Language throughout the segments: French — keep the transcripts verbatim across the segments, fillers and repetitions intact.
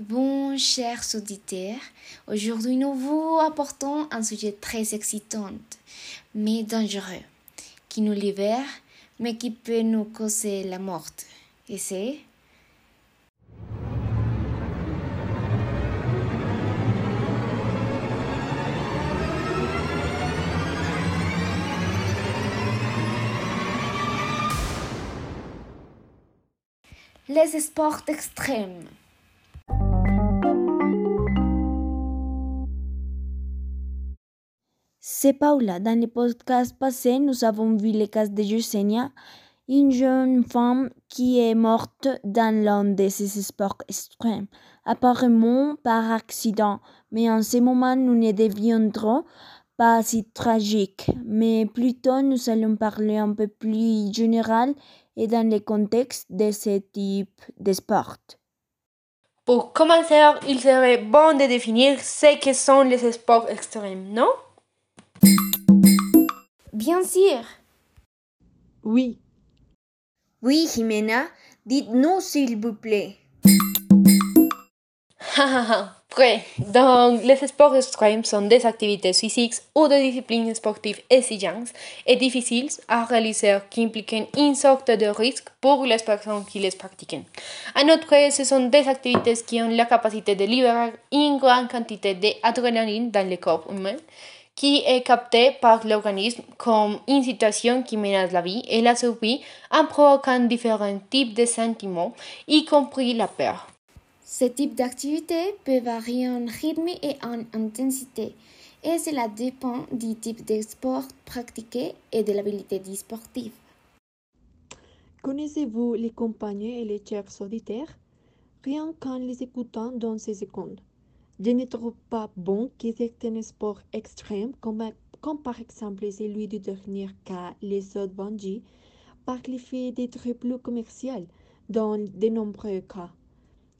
Bon, chers auditeurs, aujourd'hui nous vous apportons un sujet très excitant, mais dangereux, qui nous libère, mais qui peut nous causer la mort. Et c'est... les sports extrêmes. C'est Paula. Dans le podcast passé, nous avons vu le cas de Jusénia, une jeune femme qui est morte dans l'un de ces sports extrêmes, apparemment par accident. Mais en ce moment, nous ne deviendrons pas si tragique. Mais plutôt, nous allons parler un peu plus général et dans le contexte de ce type de sport. Pour commencer, il serait bon de définir ce que sont les sports extrêmes, non? Bien sûr. Oui. Oui, Jimena, dites-nous s'il vous plaît. Prêt. Donc, les sports extrêmes sont des activités physiques ou des disciplines sportives exigeantes et difficiles à réaliser qui impliquent une sorte de risque pour les personnes qui les pratiquent. En outre, ce sont des activités qui ont la capacité de libérer une grande quantité d'adrénaline dans le corps humain qui est captée par l'organisme comme une situation qui menace la vie et la survie en provoquant différents types de sentiments, y compris la peur. Ce type d'activité peut varier en rythme et en intensité, et cela dépend du type de sport pratiqué et de l'habilité du sportif. Connaissez-vous les compagnies et les chefs auditeurs? Rien qu'en les écoutant dans ces secondes. Je ne trouve pas bon que certains sports extrêmes, comme, comme par exemple celui du dernier cas, les sauts de bungee, par l'effet d'être plus commercial dans de nombreux cas.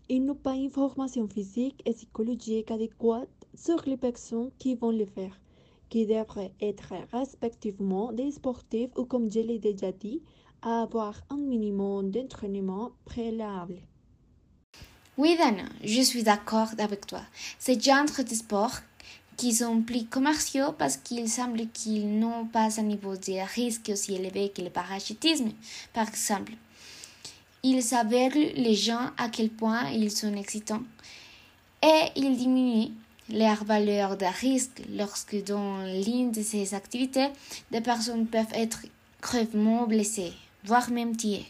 Ils n'ont pas une formation physique et psychologique adéquate sur les personnes qui vont le faire, qui devraient être respectivement des sportifs ou, comme je l'ai déjà dit, avoir un minimum d'entraînement préalable. Oui, Dan, je suis d'accord avec toi. Ces genres de sports qui sont plus commerciaux parce qu'il semble qu'ils n'ont pas un niveau de risque aussi élevé que le parachutisme, par exemple. Ils aveuglent les gens à quel point ils sont excitants et ils diminuent leur valeur de risque lorsque dans l'une de ces activités, des personnes peuvent être gravement blessées, voire même tuées.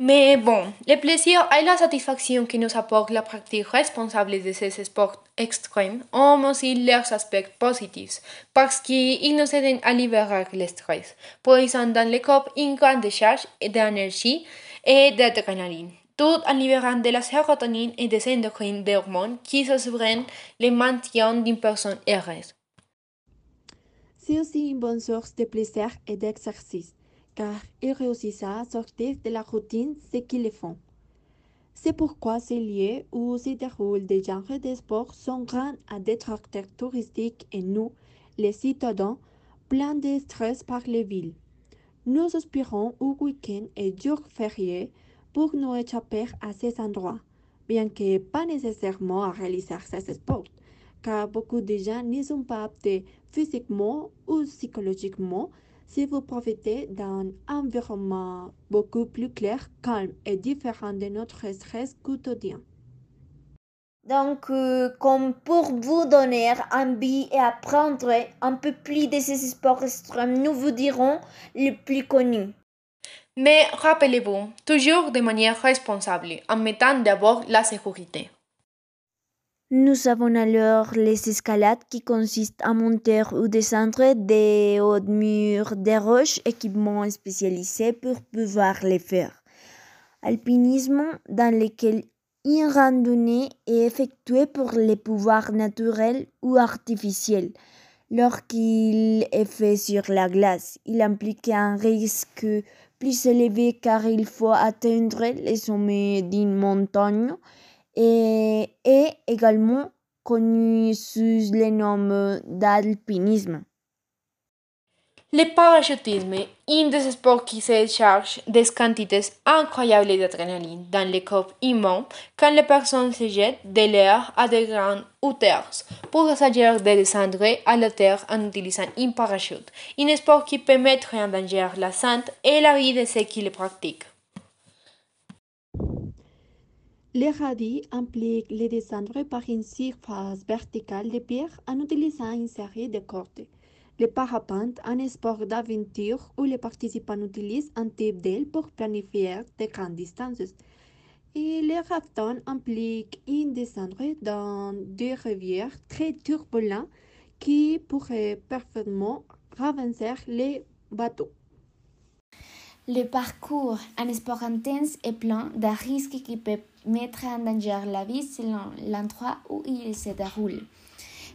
Mais bon, le plaisir et la satisfaction que nous apporte la pratique responsable de ces sports extrêmes ont aussi leurs aspects positifs, parce qu'ils nous aident à libérer le stress, produisant dans le corps une grande charge d'énergie et d'adrénaline, tout en libérant de la sérotonine et des endocrines des hormones qui s'assurent le maintien d'une personne heureuse. C'est aussi une bonne source de plaisir et d'exercice, car ils réussissent à sortir de la routine ce qu'ils font. C'est pourquoi ces lieux où se déroulent des genres de sport sont grands à détracteurs touristiques et nous, les citadins, pleins de stress par les villes. Nous aspirons aux week-ends et jours fériés pour nous échapper à ces endroits, bien que pas nécessairement à réaliser ces sports, car beaucoup de gens ne sont pas aptes physiquement ou psychologiquement si vous profitez d'un environnement beaucoup plus clair, calme et différent de notre stress quotidien. Donc, euh, comme pour vous donner envie et apprendre un peu plus de ces sports extrêmes, nous vous dirons les plus connus. Mais rappelez-vous, toujours de manière responsable, en mettant d'abord la sécurité. Nous avons alors les escalades qui consistent à monter ou descendre des hauts murs de roches, équipements spécialisés pour pouvoir les faire. Alpinisme dans lequel une randonnée est effectuée pour les pouvoirs naturels ou artificiels. Lorsqu'il est fait sur la glace, il implique un risque plus élevé car il faut atteindre les sommets d'une montagne et est également connu sous le nom d'alpinisme. Le parachutisme, un des sports qui se charge des quantités incroyables d'adrénaline dans les corps humains quand les personnes se jettent de l'air à de grandes hauteurs pour essayer de descendre à la terre en utilisant un parachute, un sport qui peut mettre en danger la santé et la vie de ceux qui le pratiquent. Le radis implique le descendre par une surface verticale de pierre en utilisant une série de cordes. Le parapente, un sport d'aventure où les participants utilisent un type d'aile pour planifier de grandes distances. Et le rafting implique une descente dans des rivières très turbulentes qui pourraient parfaitement ravancer les bateaux. Le parcours, un sport intense et plein de risques qui peut mettre en danger la vie selon l'endroit où il se déroule.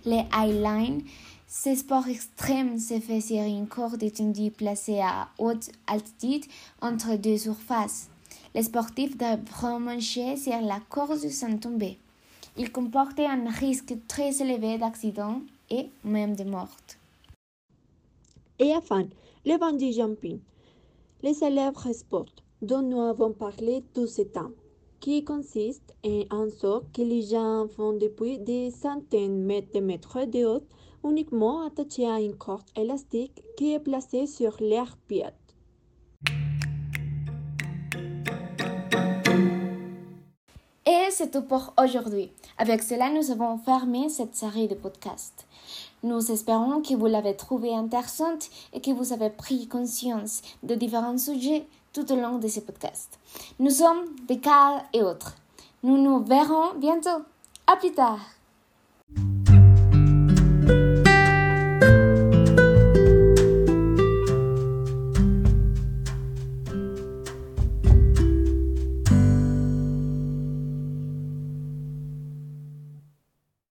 Les highlines, ce sport extrême se fait sur une corde étendue placée à haute altitude entre deux surfaces. Les sportifs doivent remonter sur la corde sans tomber. Il comporte un risque très élevé d'accident et même de mort. Et enfin, le bungee jumping, le célèbre sport dont nous avons parlé tout ce temps, qui consiste en un saut que les gens font depuis des centaines de mètres de haut, uniquement attaché à une corde élastique qui est placée sur leurs pieds. Et c'est tout pour aujourd'hui. Avec cela, nous avons fermé cette série de podcasts. Nous espérons que vous l'avez trouvée intéressante et que vous avez pris conscience de différents sujets tout au long de ces podcasts. Nous sommes des Carl et autres. Nous nous verrons bientôt. À plus tard.